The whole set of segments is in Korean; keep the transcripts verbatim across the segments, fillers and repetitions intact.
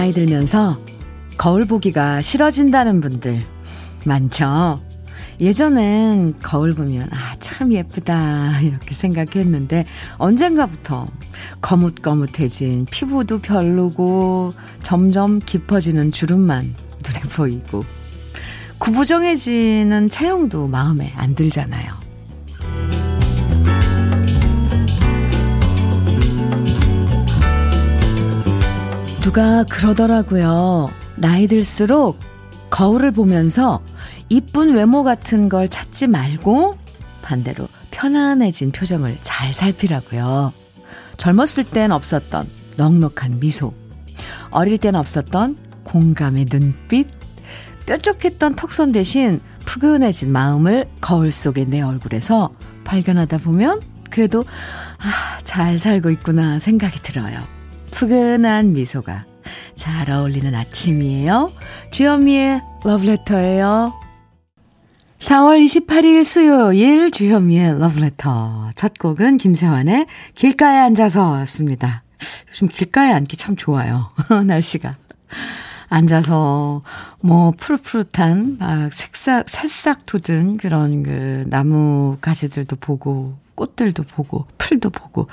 나이 들면서 거울 보기가 싫어진다는 분들 많죠. 예전엔 거울 보면 아, 참 예쁘다 이렇게 생각했는데 언젠가부터 거뭇거뭇해진 피부도 별로고 점점 깊어지는 주름만 눈에 보이고 구부정해지는 체형도 마음에 안 들잖아요. 누가 그러더라고요. 나이 들수록 거울을 보면서 이쁜 외모 같은 걸 찾지 말고 반대로 편안해진 표정을 잘 살피라고요. 젊었을 땐 없었던 넉넉한 미소, 어릴 땐 없었던 공감의 눈빛, 뾰족했던 턱선 대신 푸근해진 마음을 거울 속의 내 얼굴에서 발견하다 보면 그래도 아, 잘 살고 있구나 생각이 들어요. 푸근한 미소가 잘 어울리는 아침이에요. 주현미의 러브레터예요. 사월 이십팔일 수요일 주현미의 러브레터 첫 곡은 김세환의 길가에 앉아서였습니다. 요즘 길가에 앉기 참 좋아요. 날씨가 앉아서 뭐 푸릇푸릇한 막 색싹 새싹 돋은 그런 그 나무 가지들도 보고 꽃들도 보고 풀도 보고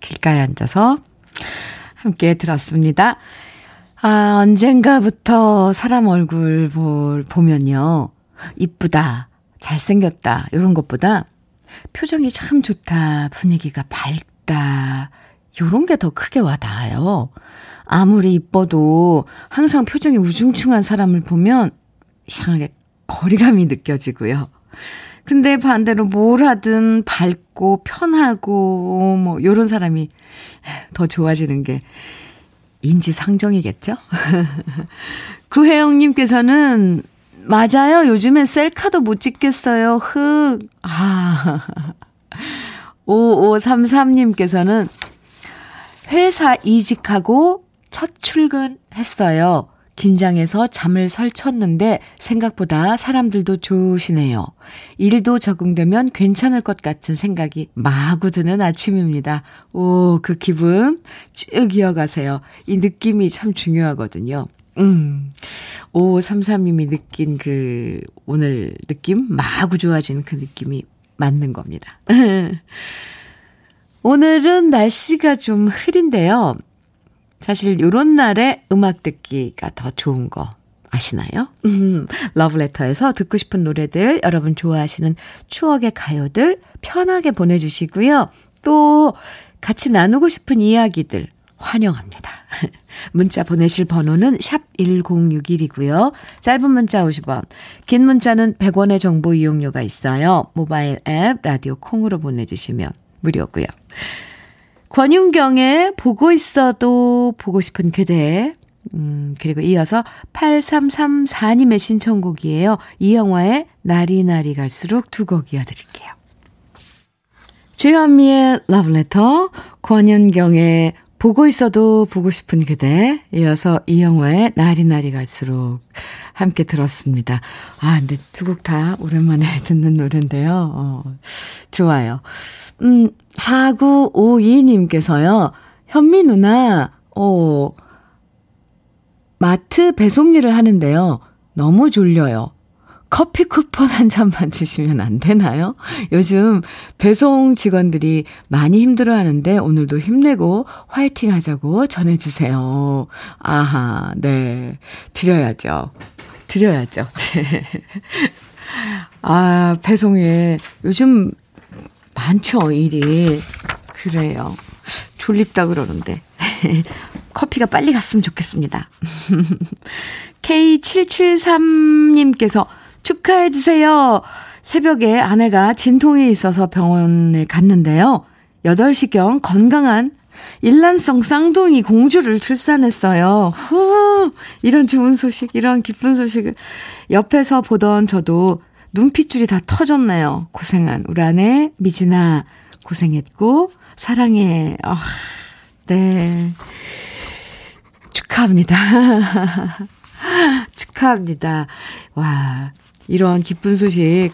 길가에 앉아서 함께 들었습니다. 아, 언젠가부터 사람 얼굴 볼, 보면요. 이쁘다, 잘생겼다 이런 것보다 표정이 참 좋다, 분위기가 밝다 이런 게 더 크게 와닿아요. 아무리 이뻐도 항상 표정이 우중충한 사람을 보면 이상하게 거리감이 느껴지고요. 근데 반대로 뭘 하든 밝고 편하고 뭐 이런 사람이 더 좋아지는 게 인지상정이겠죠? 구혜영님께서는 맞아요. 요즘엔 셀카도 못 찍겠어요. 흑. 아. 오오삼삼님께서는 회사 이직하고 첫 출근했어요. 긴장해서 잠을 설쳤는데 생각보다 사람들도 좋으시네요. 일도 적응되면 괜찮을 것 같은 생각이 마구 드는 아침입니다. 오, 그 기분 쭉 이어가세요. 이 느낌이 참 중요하거든요. 음, 오오삼삼님이 느낀 그 오늘 느낌, 마구 좋아지는 그 느낌이 맞는 겁니다. 오늘은 날씨가 좀 흐린데요. 사실 요런 날에 음악 듣기가 더 좋은 거 아시나요? 러브레터에서 듣고 싶은 노래들, 여러분 좋아하시는 추억의 가요들 편하게 보내주시고요. 또 같이 나누고 싶은 이야기들 환영합니다. 문자 보내실 번호는 샵 천육십일이고요. 짧은 문자 오십 원, 긴 문자는 백 원의 정보 이용료가 있어요. 모바일 앱 라디오 콩으로 보내주시면 무료고요. 권윤경의 보고 있어도 보고 싶은 그대, 음, 그리고 이어서 팔삼삼사님의 신청곡이에요. 이영화의 날이 날이 갈수록 두 곡 이어드릴게요. 주현미의 러브레터, 권윤경의 보고 있어도 보고 싶은 그대, 이어서 이영화의 날이 날이 갈수록 함께 들었습니다. 아, 근데 두 곡 다 오랜만에 듣는 노래인데요. 어, 좋아요. 음, 사구오이님께서요. 현미 누나, 어, 마트 배송 일을 하는데요. 너무 졸려요. 커피 쿠폰 한 잔만 주시면 안 되나요? 요즘 배송 직원들이 많이 힘들어하는데 오늘도 힘내고 화이팅 하자고 전해주세요. 아하, 네. 드려야죠. 드려야죠. 네. 아, 배송에 요즘 많죠, 일이. 그래요. 졸립다 그러는데. 커피가 빨리 갔으면 좋겠습니다. 케이 칠칠삼님께서 축하해주세요. 새벽에 아내가 진통이 있어서 병원에 갔는데요. 여덟 시경 건강한 일란성 쌍둥이 공주를 출산했어요. 후, 이런 좋은 소식, 이런 기쁜 소식을 옆에서 보던 저도 눈핏줄이 다 터졌네요. 고생한 우리 아내 미진아, 고생했고 사랑해. 어, 네, 축하합니다. 축하합니다. 와, 이런 기쁜 소식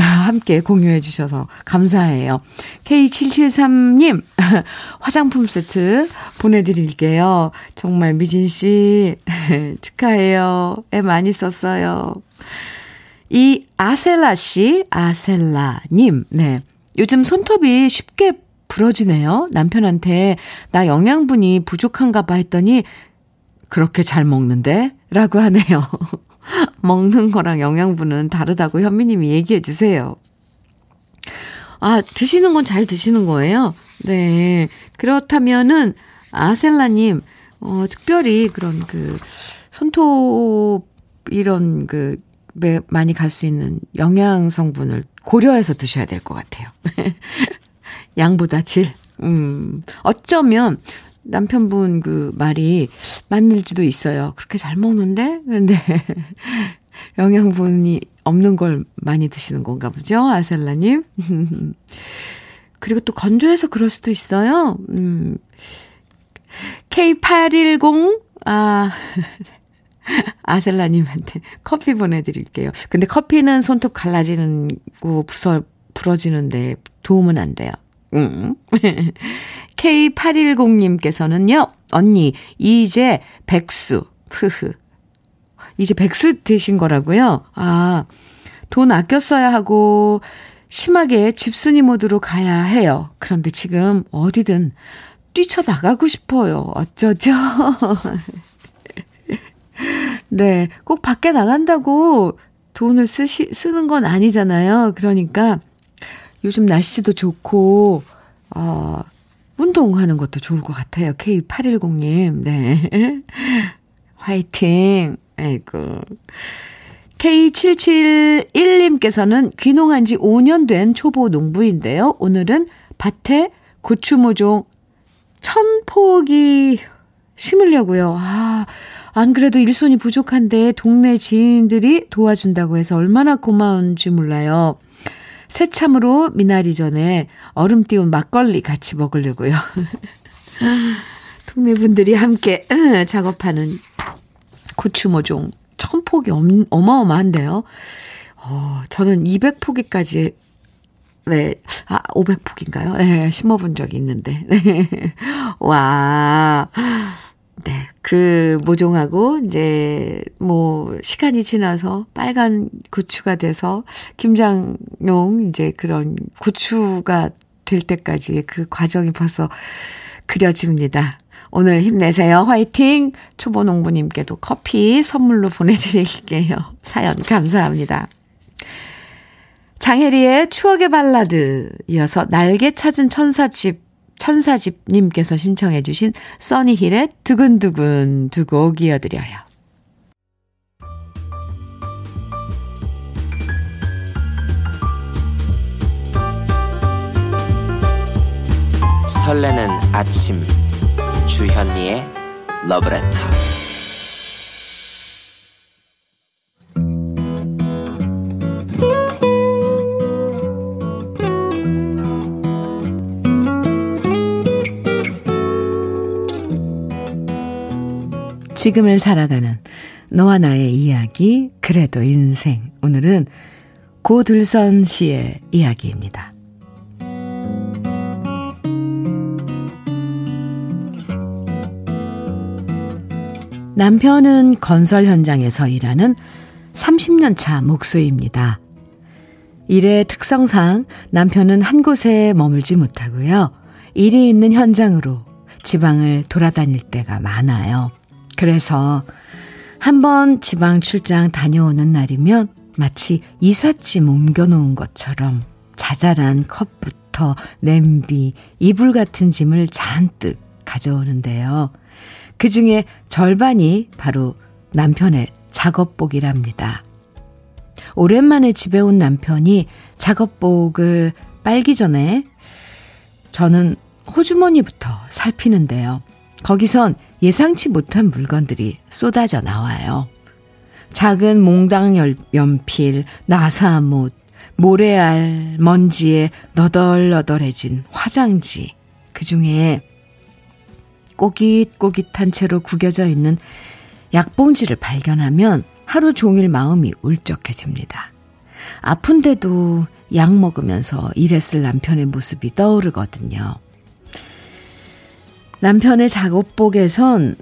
함께 공유해 주셔서 감사해요. 케이 칠칠삼 님 화장품 세트 보내드릴게요. 정말 미진 씨 축하해요. 애 많이 썼어요. 이 아셀라 씨, 아셀라 님. 네. 요즘 손톱이 쉽게 부러지네요. 남편한테 나 영양분이 부족한가 봐 했더니 그렇게 잘 먹는데? 라고 하네요. 먹는 거랑 영양분은 다르다고 현미님이 얘기해 주세요. 아, 드시는 건 잘 드시는 거예요? 네. 그렇다면은, 아셀라님, 어, 특별히 그런 그, 손톱, 이런 그, 많이 갈 수 있는 영양성분을 고려해서 드셔야 될 것 같아요. 양보다 질. 음, 어쩌면, 남편분 그 말이 맞는지도 있어요. 그렇게 잘 먹는데? 근데 영양분이 없는 걸 많이 드시는 건가 보죠? 아셀라님. 그리고 또 건조해서 그럴 수도 있어요. 음. 케이 팔일공, 아, 아셀라님한테 커피 보내드릴게요. 근데 커피는 손톱 갈라지는 거 부서, 부러지는데 도움은 안 돼요. 음. 케이 팔일공 님께서는요. 언니 이제 백수. 흐흐. 이제 백수 되신 거라고요? 아, 돈 아껴 써야 하고 심하게 집순이 모드로 가야 해요. 그런데 지금 어디든 뛰쳐나가고 싶어요. 어쩌죠? 네, 꼭 밖에 나간다고 돈을 쓰시, 쓰는 건 아니잖아요. 그러니까 요즘 날씨도 좋고, 어, 운동하는 것도 좋을 것 같아요. 케이 팔일공 님, 네. 화이팅. 아이고. 케이 칠칠일 님께서는 귀농한 지 오 년 된 초보 농부인데요. 오늘은 밭에 고추 모종 천포기 심으려고요. 아, 안 그래도 일손이 부족한데 동네 지인들이 도와준다고 해서 얼마나 고마운지 몰라요. 새참으로 미나리 전에 얼음 띄운 막걸리 같이 먹으려고요. 동네 분들이 함께 작업하는 고추 모종 천포기 어마어마한데요. 어, 저는 이백 포기까지, 네, 아, 오백 포기인가요? 네, 심어본 적이 있는데. 네. 와, 네, 그 모종하고 이제 뭐 시간이 지나서 빨간 고추가 돼서 김장용 이제 그런 고추가 될 때까지 그 과정이 벌써 그려집니다. 오늘 힘내세요. 화이팅! 초보 농부님께도 커피 선물로 보내드릴게요. 사연 감사합니다. 장혜리의 추억의 발라드 이어서 날개 찾은 천사집 천사집님께서 신청해 주신 써니힐의 두근두근 두 곡 이어드려요. 설레는 아침 주현미의 러브레터. 지금을 살아가는 너와 나의 이야기, 그래도 인생. 오늘은 고둘선 씨의 이야기입니다. 남편은 건설 현장에서 일하는 삼십 년 차 목수입니다. 일의 특성상 남편은 한 곳에 머물지 못하고요. 일이 있는 현장으로 지방을 돌아다닐 때가 많아요. 그래서 한번 지방 출장 다녀오는 날이면 마치 이삿짐 옮겨놓은 것처럼 자잘한 컵부터 냄비, 이불 같은 짐을 잔뜩 가져오는데요. 그 중에 절반이 바로 남편의 작업복이랍니다. 오랜만에 집에 온 남편이 작업복을 빨기 전에 저는 호주머니부터 살피는데요. 거기선 예상치 못한 물건들이 쏟아져 나와요. 작은 몽당 연필, 나사못, 모래알, 먼지에 너덜너덜해진 화장지. 그중에 꼬깃꼬깃한 채로 구겨져 있는 약봉지를 발견하면 하루 종일 마음이 울적해집니다. 아픈데도 약 먹으면서 일했을 남편의 모습이 떠오르거든요. 남편의 작업복에선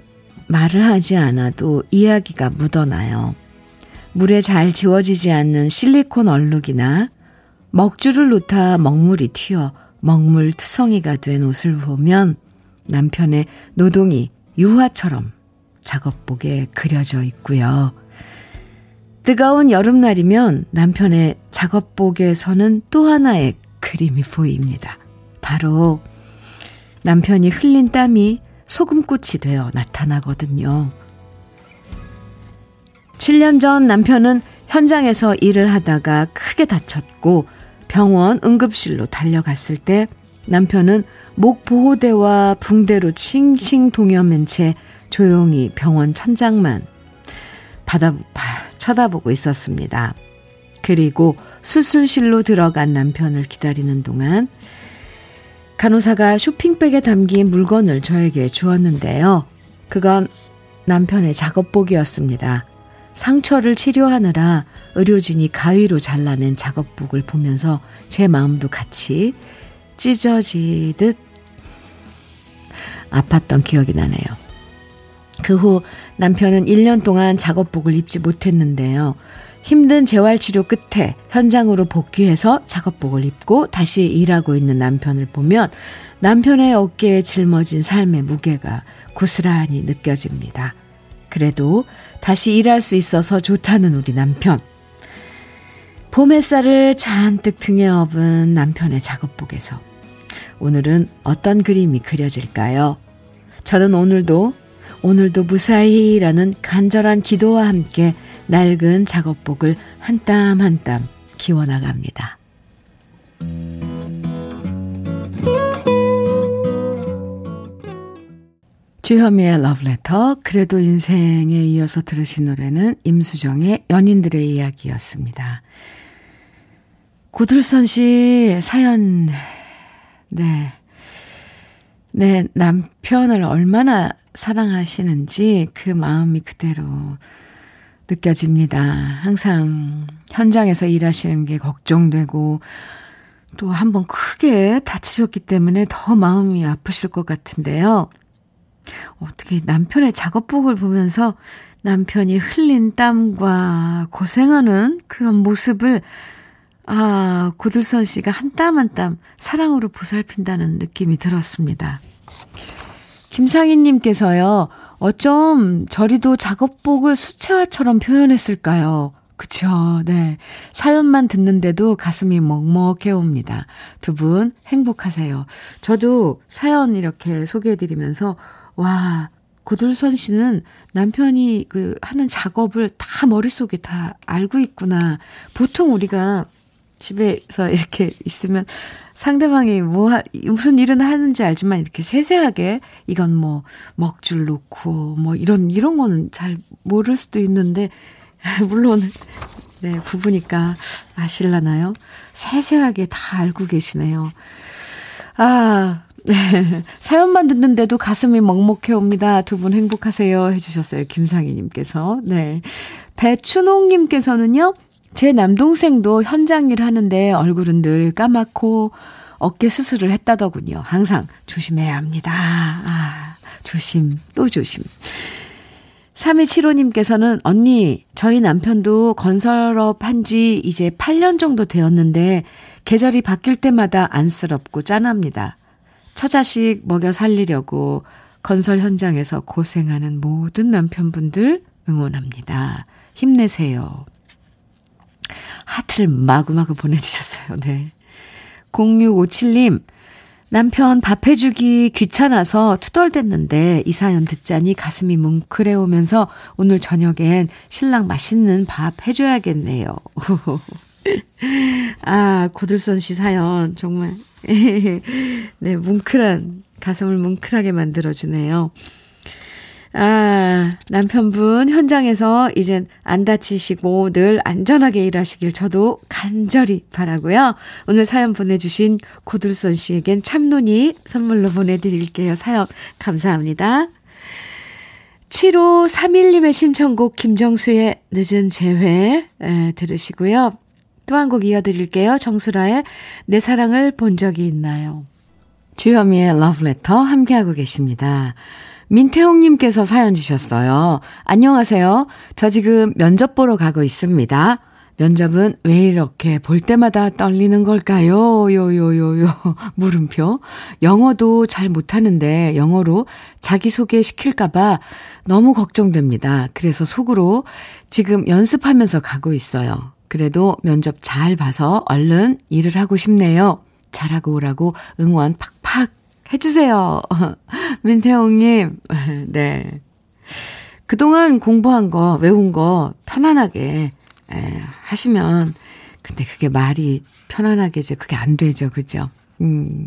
말을 하지 않아도 이야기가 묻어나요. 물에 잘 지워지지 않는 실리콘 얼룩이나 먹줄을 놓다 먹물이 튀어 먹물투성이가 된 옷을 보면 남편의 노동이 유화처럼 작업복에 그려져 있고요. 뜨거운 여름날이면 남편의 작업복에서는 또 하나의 그림이 보입니다. 바로 남편이 흘린 땀이 소금꽃이 되어 나타나거든요. 칠 년 전 남편은 현장에서 일을 하다가 크게 다쳤고 병원 응급실로 달려갔을 때 남편은 목 보호대와 붕대로 칭칭 동여맨 채 조용히 병원 천장만 바다, 바, 쳐다보고 있었습니다. 그리고 수술실로 들어간 남편을 기다리는 동안 간호사가 쇼핑백에 담긴 물건을 저에게 주었는데요. 그건 남편의 작업복이었습니다. 상처를 치료하느라 의료진이 가위로 잘라낸 작업복을 보면서 제 마음도 같이 찢어지듯 아팠던 기억이 나네요. 그 후 남편은 일 년 동안 작업복을 입지 못했는데요. 힘든 재활치료 끝에 현장으로 복귀해서 작업복을 입고 다시 일하고 있는 남편을 보면 남편의 어깨에 짊어진 삶의 무게가 고스란히 느껴집니다. 그래도 다시 일할 수 있어서 좋다는 우리 남편. 봄 햇살을 잔뜩 등에 업은 남편의 작업복에서 오늘은 어떤 그림이 그려질까요? 저는 오늘도 오늘도 무사히라는 간절한 기도와 함께 낡은 작업복을 한 땀 한 땀 기워나갑니다. 주현미의 러브레터, 그래도 인생에 이어서 들으신 노래는 임수정의 연인들의 이야기였습니다. 고들선 씨 사연, 네. 네, 남편을 얼마나 사랑하시는지 그 마음이 그대로 느껴집니다. 항상 현장에서 일하시는 게 걱정되고 또 한 번 크게 다치셨기 때문에 더 마음이 아프실 것 같은데요. 어떻게 남편의 작업복을 보면서 남편이 흘린 땀과 고생하는 그런 모습을 아, 고들선 씨가 한 땀 한 땀 사랑으로 보살핀다는 느낌이 들었습니다. 김상희님께서요. 어쩜 저리도 작업복을 수채화처럼 표현했을까요? 그쵸, 네. 사연만 듣는데도 가슴이 먹먹해옵니다. 두 분 행복하세요. 저도 사연 이렇게 소개해드리면서 와, 고들선 씨는 남편이 그 하는 작업을 다 머릿속에 다 알고 있구나. 보통 우리가 집에서 이렇게 있으면 상대방이 뭐 하, 무슨 일은 하는지 알지만 이렇게 세세하게 이건 뭐 먹줄 놓고 뭐 이런 이런 거는 잘 모를 수도 있는데 물론 네, 부부니까 아실라나요? 세세하게 다 알고 계시네요. 아, 네. 사연만 듣는데도 가슴이 먹먹해 옵니다. 두 분 행복하세요 해주셨어요. 김상희 님께서. 네. 배춘홍 님께서는요. 제 남동생도 현장 일 하는데 얼굴은 늘 까맣고 어깨 수술을 했다더군요. 항상 조심해야 합니다. 아, 조심, 또 조심. 삼이칠오 님께서는 언니, 저희 남편도 건설업 한 지 이제 팔 년 정도 되었는데 계절이 바뀔 때마다 안쓰럽고 짠합니다. 처자식 먹여 살리려고 건설 현장에서 고생하는 모든 남편분들 응원합니다. 힘내세요. 하트를 마구마구 보내주셨어요. 네. 공육오칠 님, 남편 밥 해주기 귀찮아서 투덜댔는데 이 사연 듣자니 가슴이 뭉클해오면서 오늘 저녁엔 신랑 맛있는 밥 해줘야겠네요. 아, 고들선 씨 사연 정말 네, 뭉클한 가슴을 뭉클하게 만들어주네요. 아, 남편분 현장에서 이젠 안 다치시고 늘 안전하게 일하시길 저도 간절히 바라고요. 오늘 사연 보내주신 고들선 씨에겐 참눈이 선물로 보내드릴게요. 사연 감사합니다. 칠오삼일 님의 신청곡 김정수의 늦은 재회 에, 들으시고요. 또 한 곡 이어드릴게요. 정수라의 내 사랑을 본 적이 있나요? 주현미의 러브레터 함께하고 계십니다. 민태홍님께서 사연 주셨어요. 안녕하세요. 저 지금 면접 보러 가고 있습니다. 면접은 왜 이렇게 볼 때마다 떨리는 걸까요? 요요요요 물음표. 영어도 잘 못하는데 영어로 자기소개 시킬까봐 너무 걱정됩니다. 그래서 속으로 지금 연습하면서 가고 있어요. 그래도 면접 잘 봐서 얼른 일을 하고 싶네요. 잘하고 오라고 응원 팍팍 해주세요. 민태홍님. 네. 그동안 공부한 거, 외운 거 편안하게 에, 하시면, 근데 그게 말이 편안하게 이제 그게 안 되죠. 그죠? 음,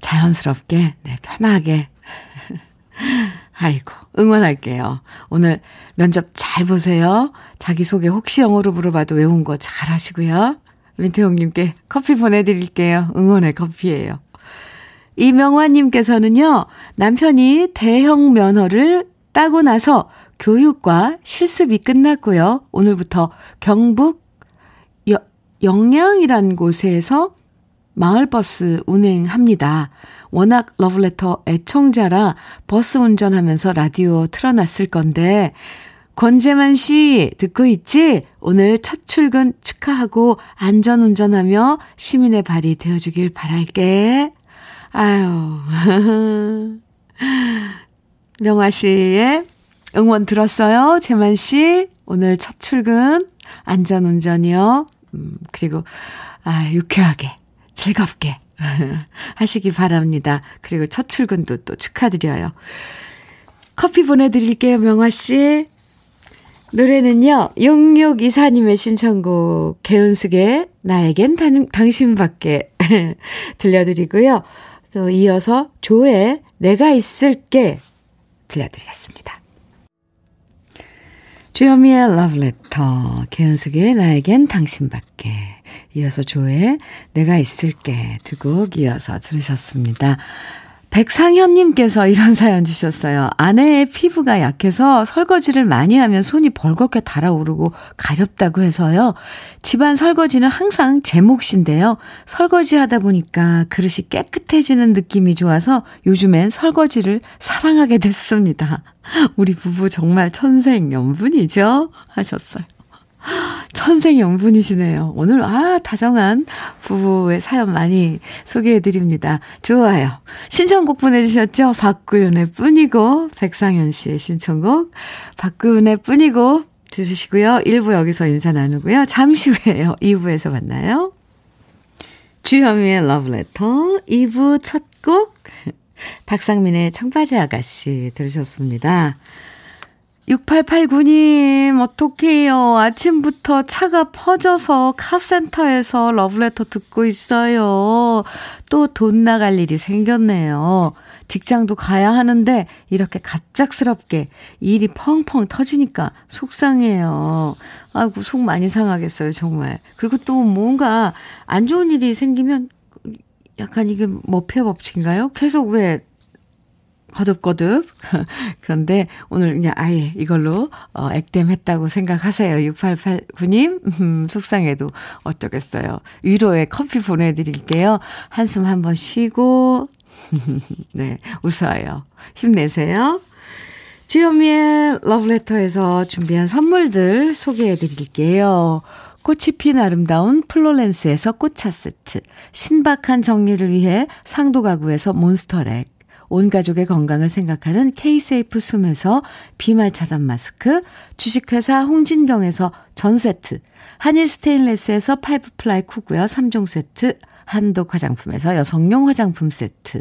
자연스럽게, 네, 편하게. 아이고, 응원할게요. 오늘 면접 잘 보세요. 자기소개 혹시 영어로 물어봐도 외운 거 잘 하시고요. 민태용님께 커피 보내드릴게요. 응원의 커피예요. 이명화님께서는요, 남편이 대형 면허를 따고 나서 교육과 실습이 끝났고요. 오늘부터 경북 여, 영양이란 곳에서 마을버스 운행합니다. 워낙 러브레터 애청자라 버스 운전하면서 라디오 틀어놨을 건데 권재만 씨 듣고 있지? 오늘 첫 출근 축하하고 안전운전하며 시민의 발이 되어주길 바랄게. 아유, 명화 씨의 응원 들었어요. 재만 씨 오늘 첫 출근 안전운전이요. 음, 그리고 아 유쾌하게 즐겁게 하시기 바랍니다. 그리고 첫 출근도 또 축하드려요. 커피 보내드릴게요. 명화 씨. 노래는요. 육육이사님의 신청곡 개은숙의 나에겐 단, 당신밖에 들려드리고요. 또 이어서 조의 내가 있을게 들려드리겠습니다. 주현미의 러브레터, 개은숙의 나에겐 당신밖에, 이어서 조의 내가 있을게 두 곡 이어서 들으셨습니다. 백상현님께서 이런 사연 주셨어요. 아내의 피부가 약해서 설거지를 많이 하면 손이 벌겋게 달아오르고 가렵다고 해서요. 집안 설거지는 항상 제 몫인데요. 설거지하다 보니까 그릇이 깨끗해지는 느낌이 좋아서 요즘엔 설거지를 사랑하게 됐습니다. 우리 부부 정말 천생연분이죠? 하셨어요. 천생연분이시네요. 오늘 아 다정한 부부의 사연 많이 소개해드립니다. 좋아요. 신청곡 보내주셨죠? 박구윤의 뿐이고, 백상현 씨의 신청곡 박구윤의 뿐이고 들으시고요. 일 부 여기서 인사 나누고요. 잠시 후에요. 이 부에서 만나요. 주현미의 러브레터 이 부 첫 곡 박상민의 청바지 아가씨 들으셨습니다. 육팔팔구님 어떡해요. 아침부터 차가 퍼져서 카센터에서 러브레터 듣고 있어요. 또 돈 나갈 일이 생겼네요. 직장도 가야 하는데 이렇게 갑작스럽게 일이 펑펑 터지니까 속상해요. 아이고 속 많이 상하겠어요 정말. 그리고 또 뭔가 안 좋은 일이 생기면 약간 이게 머피의 법칙인가요? 계속 왜 거듭거듭. 그런데 오늘 그냥 아예 이걸로 어, 액땜했다고 생각하세요. 육팔팔구님 음, 속상해도 어쩌겠어요. 위로의 커피 보내드릴게요. 한숨 한번 쉬고 네 웃어요. 힘내세요. 주현미의 러브레터에서 준비한 선물들 소개해드릴게요. 꽃이 핀 아름다운 플로렌스에서 꽃차 세트, 신박한 정리를 위해 상도 가구에서 몬스터렉, 온 가족의 건강을 생각하는 K-세이프 숨에서 비말 차단 마스크, 주식회사 홍진경에서 전 세트, 한일 스테인레스에서 파이브 플라이 쿠구요 삼 종 세트, 한독 화장품에서 여성용 화장품 세트,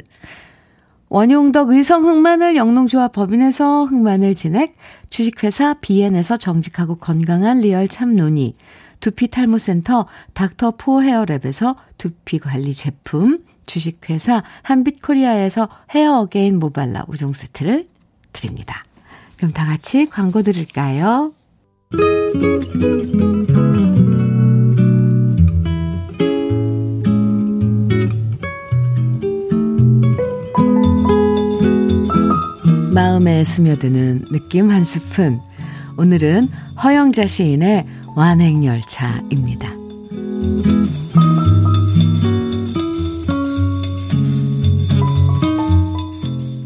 원용덕 의성 흑마늘 영농조합 법인에서 흑마늘 진액, 주식회사 비엔에서 정직하고 건강한 리얼 참노니, 두피 탈모센터 닥터포 헤어랩에서 두피 관리 제품, 주식회사 한빛코리아에서 헤어어게인 모발라 오 종 세트를 드립니다. 그럼 다 같이 광고 드릴까요? 마음에 스며드는 느낌 한 스푼. 오늘은 허영자 시인의 완행열차입니다.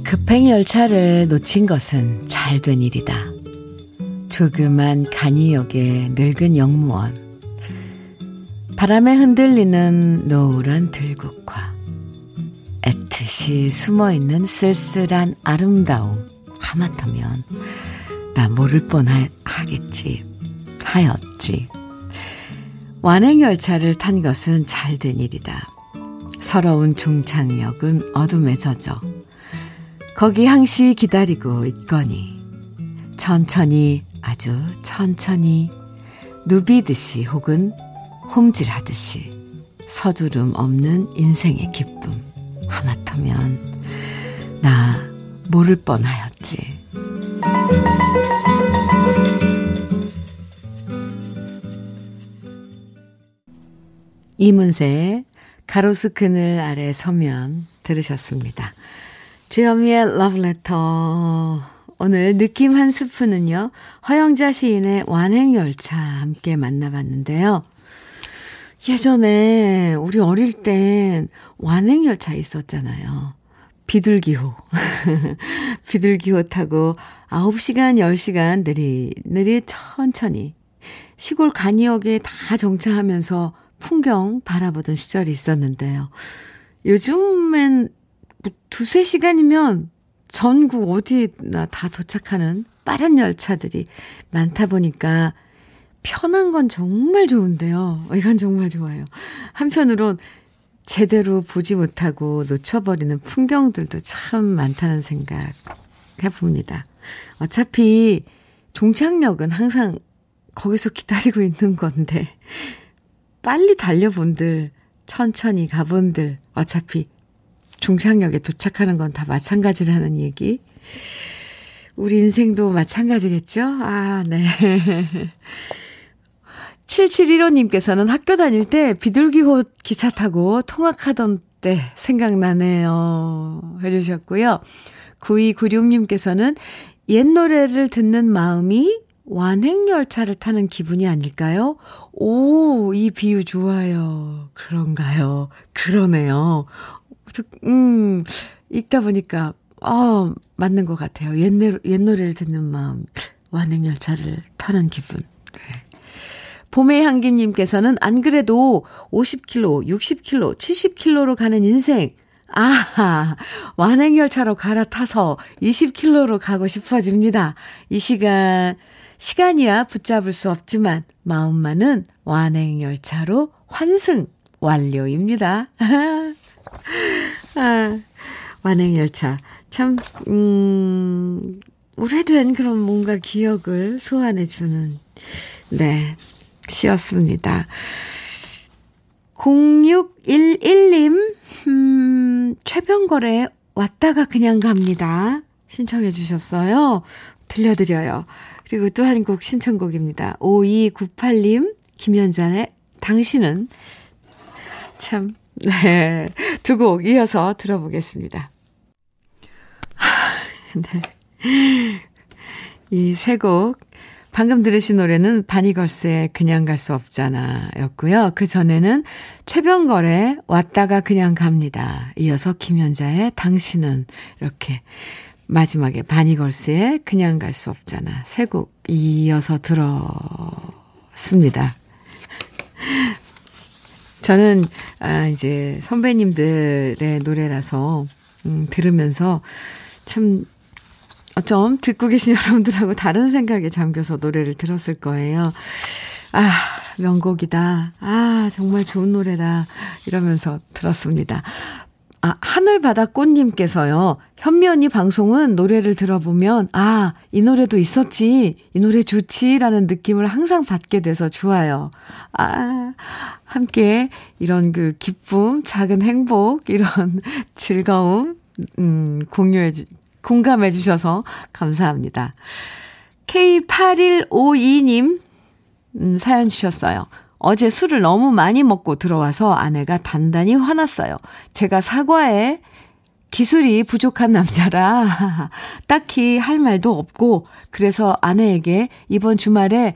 급행열차를 놓친 것은 잘된 일이다. 조그만 간이역의 늙은 역무원, 바람에 흔들리는 노란 들국화, 애틋이 숨어있는 쓸쓸한 아름다움, 하마터면 나 모를 뻔하겠지 하였지. 완행열차를 탄 것은 잘된 일이다. 서러운 종착역은 어둠에 젖어 거기 항시 기다리고 있거니 천천히, 아주 천천히, 누비듯이 혹은 홈질하듯이 서두름 없는 인생의 기쁨, 하마터면 나 모를 뻔하였지. 이문세의 가로수 그늘 아래 서면 들으셨습니다. 주현미의 러브레터. 오늘 느낌 한 스푼은요, 허영자 시인의 완행열차 함께 만나봤는데요. 예전에 우리 어릴 땐 완행열차 있었잖아요. 비둘기호. 비둘기호 타고 아홉 시간, 열 시간 느릿느릿 천천히 시골 간이역에 다 정차하면서 풍경 바라보던 시절이 있었는데요. 요즘엔 뭐 두세 시간이면 전국 어디나 다 도착하는 빠른 열차들이 많다 보니까 편한 건 정말 좋은데요. 이건 정말 좋아요. 한편으론 제대로 보지 못하고 놓쳐버리는 풍경들도 참 많다는 생각 해봅니다. 어차피 종착역은 항상 거기서 기다리고 있는 건데 빨리 달려본들, 천천히 가본들, 어차피 종착역에 도착하는 건 다 마찬가지라는 얘기. 우리 인생도 마찬가지겠죠? 아, 네. 칠칠일오님께서는 학교 다닐 때 비둘기호 기차 타고 통학하던 때 생각나네요 해주셨고요. 구이구육님께서는 옛 노래를 듣는 마음이 완행열차를 타는 기분이 아닐까요? 오, 이 비유 좋아요. 그런가요? 그러네요. 음, 읽다 보니까 어, 맞는 것 같아요. 옛, 옛 노래를 듣는 마음, 완행열차를 타는 기분. 네. 봄의 향기님께서는 안 그래도 오십 킬로미터, 육십 킬로미터, 칠십 킬로미터로 가는 인생. 아하, 완행열차로 갈아타서 이십 킬로미터로 가고 싶어집니다. 이 시간, 시간이야 붙잡을 수 없지만 마음만은 완행열차로 환승 완료입니다. 아, 완행열차 참 음, 오래된 그런 뭔가 기억을 소환해주는 네 시였습니다. 공육일일님 음, 최병걸의 왔다가 그냥 갑니다 신청해 주셨어요. 들려드려요. 그리고 또 한 곡 신청곡입니다. 오이구팔님 김연자의 당신은. 참 네, 두 곡 이어서 들어보겠습니다. 네. 이 세 곡, 방금 들으신 노래는 바니걸스의 그냥 갈 수 없잖아 였고요. 그 전에는 최병걸의 왔다가 그냥 갑니다. 이어서 김연자의 당신은, 이렇게 마지막에 바니걸스의 그냥 갈 수 없잖아 세 곡 이어서 들었습니다. 저는 아, 이제 선배님들의 노래라서 음, 들으면서 참 어쩜 듣고 계신 여러분들하고 다른 생각에 잠겨서 노래를 들었을 거예요. 아, 명곡이다. 아, 정말 좋은 노래다. 이러면서 들었습니다. 아, 하늘바다 꽃님께서요. 현미 언니 방송은 노래를 들어보면 아, 이 노래도 있었지, 이 노래 좋지라는 느낌을 항상 받게 돼서 좋아요. 아, 함께 이런 그 기쁨, 작은 행복, 이런 즐거움 음, 공유해 주, 공감해 주셔서 감사합니다. 케이 팔일오이님 음, 사연 주셨어요. 어제 술을 너무 많이 먹고 들어와서 아내가 단단히 화났어요. 제가 사과에 기술이 부족한 남자라 딱히 할 말도 없고, 그래서 아내에게 이번 주말에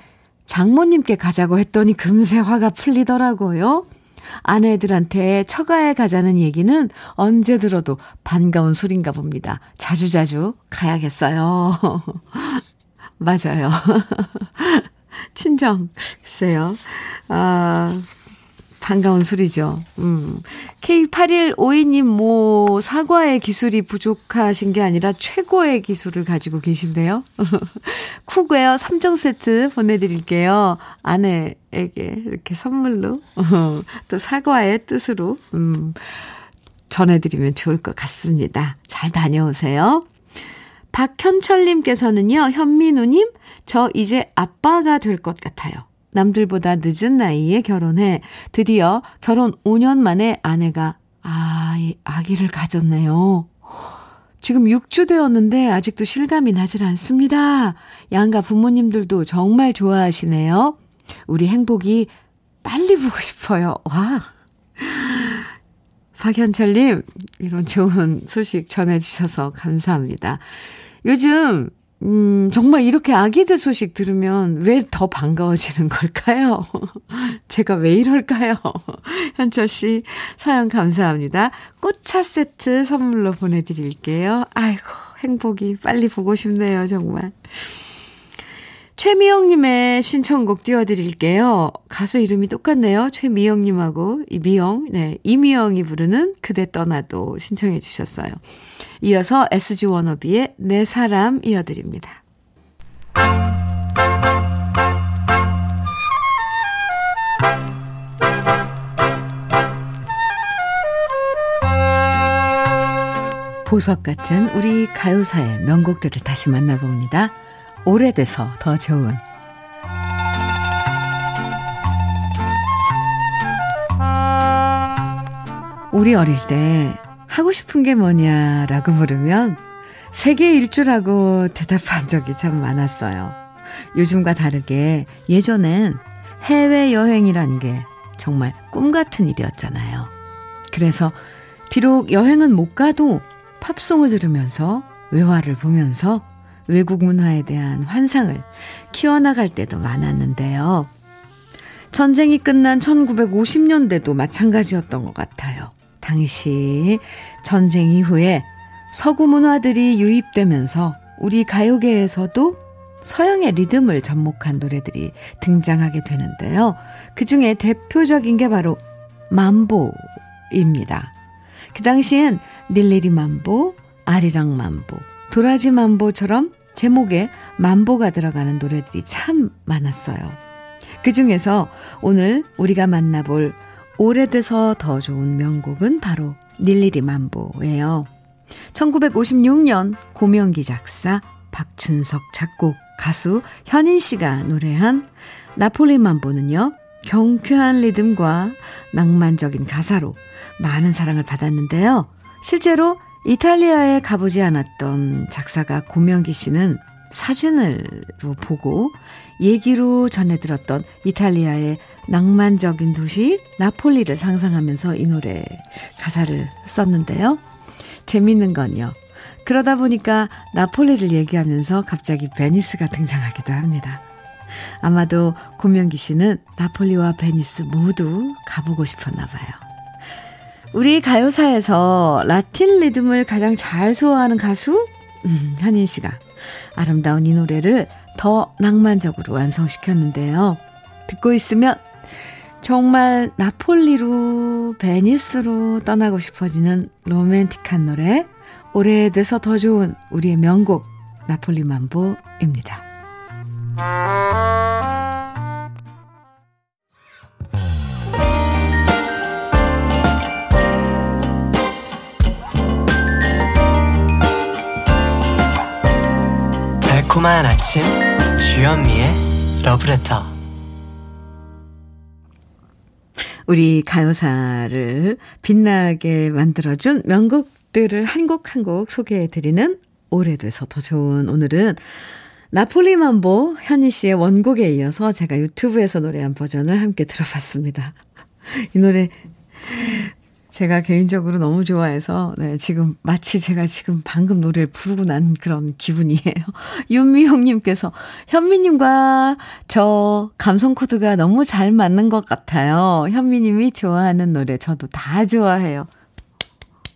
장모님께 가자고 했더니 금세 화가 풀리더라고요. 아내들한테 처가에 가자는 얘기는 언제 들어도 반가운 소린가 봅니다. 자주자주 가야겠어요. 맞아요. 친정, 글쎄요. 아, 반가운 소리죠. 음. 케이 팔일오이 님, 뭐, 사과의 기술이 부족하신 게 아니라 최고의 기술을 가지고 계신데요. 쿡웨어 삼 종 세트 보내드릴게요. 아내에게 이렇게 선물로, 또 사과의 뜻으로, 음, 전해드리면 좋을 것 같습니다. 잘 다녀오세요. 박현철님께서는요, 현민우님, 저 이제 아빠가 될 것 같아요. 남들보다 늦은 나이에 결혼해 드디어 결혼 오 년 만에 아내가 아, 아기를 가졌네요. 지금 육 주 되었는데 아직도 실감이 나질 않습니다. 양가 부모님들도 정말 좋아하시네요. 우리 행복이 빨리 보고 싶어요. 와, 박현철님, 이런 좋은 소식 전해주셔서 감사합니다. 요즘 음, 정말 이렇게 아기들 소식 들으면 왜 더 반가워지는 걸까요? 제가 왜 이럴까요? 현철 씨, 사연 감사합니다. 꽃차 세트 선물로 보내드릴게요. 아이고, 행복이 빨리 보고 싶네요, 정말. 최미영님의 신청곡 띄워드릴게요. 가수 이름이 똑같네요. 최미영님하고 미영, 네, 이미영이 부르는 그대 떠나도 신청해 주셨어요. 이어서 에스지 워너비의 내 사람 이어드립니다. 보석 같은 우리 가요사의 명곡들을 다시 만나봅니다. 오래돼서 더 좋은. 우리 어릴 때 하고 싶은 게 뭐냐라고 물으면 세계 일주라고 대답한 적이 참 많았어요. 요즘과 다르게 예전엔 해외여행이란 게 정말 꿈 같은 일이었잖아요. 그래서 비록 여행은 못 가도 팝송을 들으면서 외화를 보면서 외국 문화에 대한 환상을 키워나갈 때도 많았는데요. 전쟁이 끝난 천구백오십 년대도 마찬가지였던 것 같아요. 당시 전쟁 이후에 서구 문화들이 유입되면서 우리 가요계에서도 서양의 리듬을 접목한 노래들이 등장하게 되는데요. 그중에 대표적인 게 바로 만보입니다. 그 당시엔 닐리리 만보, 아리랑 만보, 도라지 만보처럼 제목에 만보가 들어가는 노래들이 참 많았어요. 그중에서 오늘 우리가 만나볼 오래돼서 더 좋은 명곡은 바로 닐리리 만보예요. 천구백오십육 년 고명기 작사, 박춘석 작곡, 가수 현인 씨가 노래한 나폴리 만보는요, 경쾌한 리듬과 낭만적인 가사로 많은 사랑을 받았는데요. 실제로 이탈리아에 가보지 않았던 작사가 고명기 씨는 사진으로 보고 얘기로 전해들었던 이탈리아의 낭만적인 도시 나폴리를 상상하면서 이 노래 가사를 썼는데요. 재밌는 건요, 그러다 보니까 나폴리를 얘기하면서 갑자기 베니스가 등장하기도 합니다. 아마도 고명기 씨는 나폴리와 베니스 모두 가보고 싶었나 봐요. 우리 가요사에서 라틴 리듬을 가장 잘 소화하는 가수 음, 현인 씨가 아름다운 이 노래를 더 낭만적으로 완성시켰는데요. 듣고 있으면 정말 나폴리로 베니스로 떠나고 싶어지는 로맨틱한 노래, 오래돼서 더 좋은 우리의 명곡 나폴리 만보입니다. 고마운 아침 주현미의 러브레터. 우리 가요사를 빛나게 만들어준 명곡들을 한 곡 한 곡 소개해드리는 오래돼서 더 좋은, 오늘은 나폴리 만보 현희 씨의 원곡에 이어서 제가 유튜브에서 노래한 버전을 함께 들어봤습니다. 이 노래 제가 개인적으로 너무 좋아해서 네, 지금 마치 제가 지금 방금 노래를 부르고 난 그런 기분이에요. 윤미형님께서 현미님과 저 감성 코드가 너무 잘 맞는 것 같아요. 현미님이 좋아하는 노래 저도 다 좋아해요.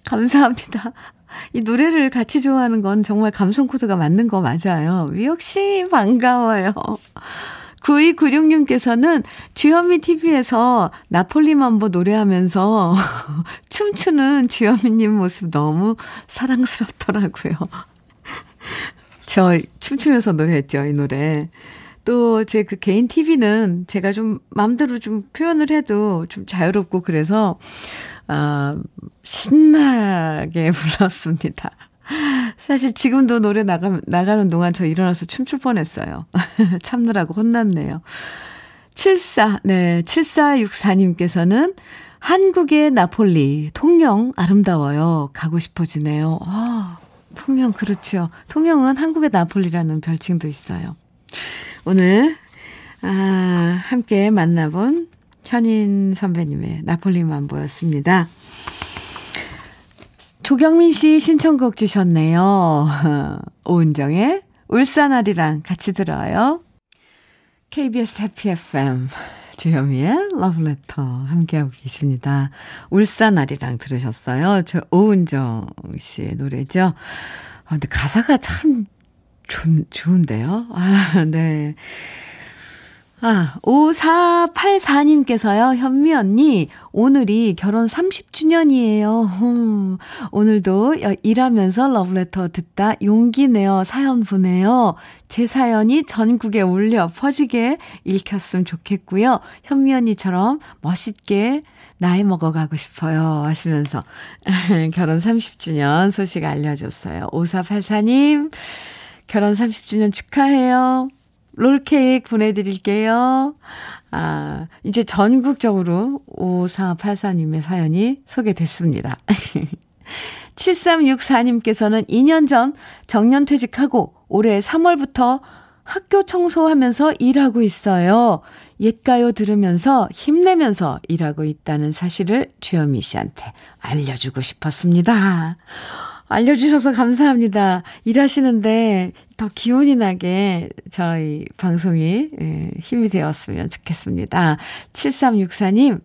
감사합니다. 이 노래를 같이 좋아하는 건 정말 감성 코드가 맞는 거 맞아요. 역시 반가워요. 구이구육 님께서는 주현미 티비에서 나폴리 맘보 노래하면서 춤추는 주현미님 모습 너무 사랑스럽더라고요. 저 춤추면서 노래했죠, 이 노래. 또 제 그 개인 티비는 제가 좀 마음대로 좀 표현을 해도 좀 자유롭고 그래서 아, 신나게 불렀습니다. 사실 지금도 노래 나가, 나가는 동안 저 일어나서 춤출 뻔했어요. 참느라고 혼났네요. 칠사, 네, 칠사육사 님께서는 한국의 나폴리, 통영 아름다워요. 가고 싶어지네요. 아, 통영 그렇죠. 통영은 한국의 나폴리라는 별칭도 있어요. 오늘 아, 함께 만나본 현인 선배님의 나폴리 만보였습니다. 조경민 씨 신청곡 주셨네요. 오은정의 울산아리랑 같이 들어요. 케이비에스 해피 에프엠 주현미의 러브레터 함께하고 계십니다. 울산아리랑 들으셨어요. 저 오은정 씨의 노래죠. 아, 근데 가사가 참 좋, 좋은데요. 아, 네. 아, 오사팔사 님께서요. 현미 언니 오늘이 결혼 삼십 주년이에요. 음, 오늘도 일하면서 러브레터 듣다 용기 내어 사연 보내요. 제 사연이 전국에 울려 퍼지게 읽혔으면 좋겠고요. 현미 언니처럼 멋있게 나이 먹어가고 싶어요 하시면서 결혼 삼십 주년 소식 알려줬어요. 오사팔사 님 결혼 삼십 주년 축하해요. 롤케이크 보내드릴게요. 아, 이제 전국적으로 오사팔사 님의 사연이 소개됐습니다. 칠삼육사 님께서는 이 년 전 정년퇴직하고 올해 삼월부터 학교 청소하면서 일하고 있어요. 옛가요 들으면서 힘내면서 일하고 있다는 사실을 주현미 씨한테 알려주고 싶었습니다. 알려주셔서 감사합니다. 일하시는데 더 기운이 나게 저희 방송이 힘이 되었으면 좋겠습니다. 칠삼육사 님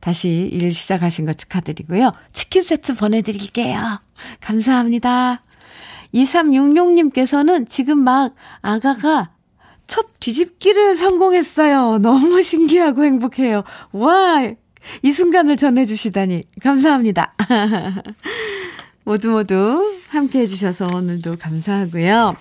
다시 일 시작하신 거 축하드리고요. 치킨 세트 보내드릴게요. 감사합니다. 이삼육육 님께서는 지금 막 아가가 첫 뒤집기를 성공했어요. 너무 신기하고 행복해요. 와, 이 순간을 전해주시다니 감사합니다. 모두 모두 함께해 주셔서 오늘도 감사하고요.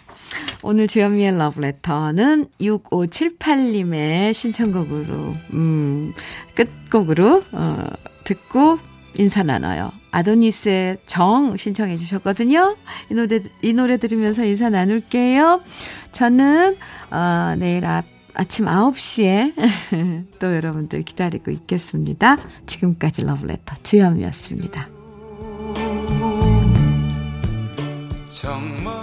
오늘 주현미의 러브레터는 육오칠팔 님의 신청곡으로 음, 끝곡으로 어, 듣고 인사 나눠요. 아도니스의 정 신청해 주셨거든요. 이 노래, 이 노래 들으면서 인사 나눌게요. 저는 어, 내일 아, 아침 아홉 시에 또 여러분들 기다리고 있겠습니다. 지금까지 러브레터 주현미였습니다. 정말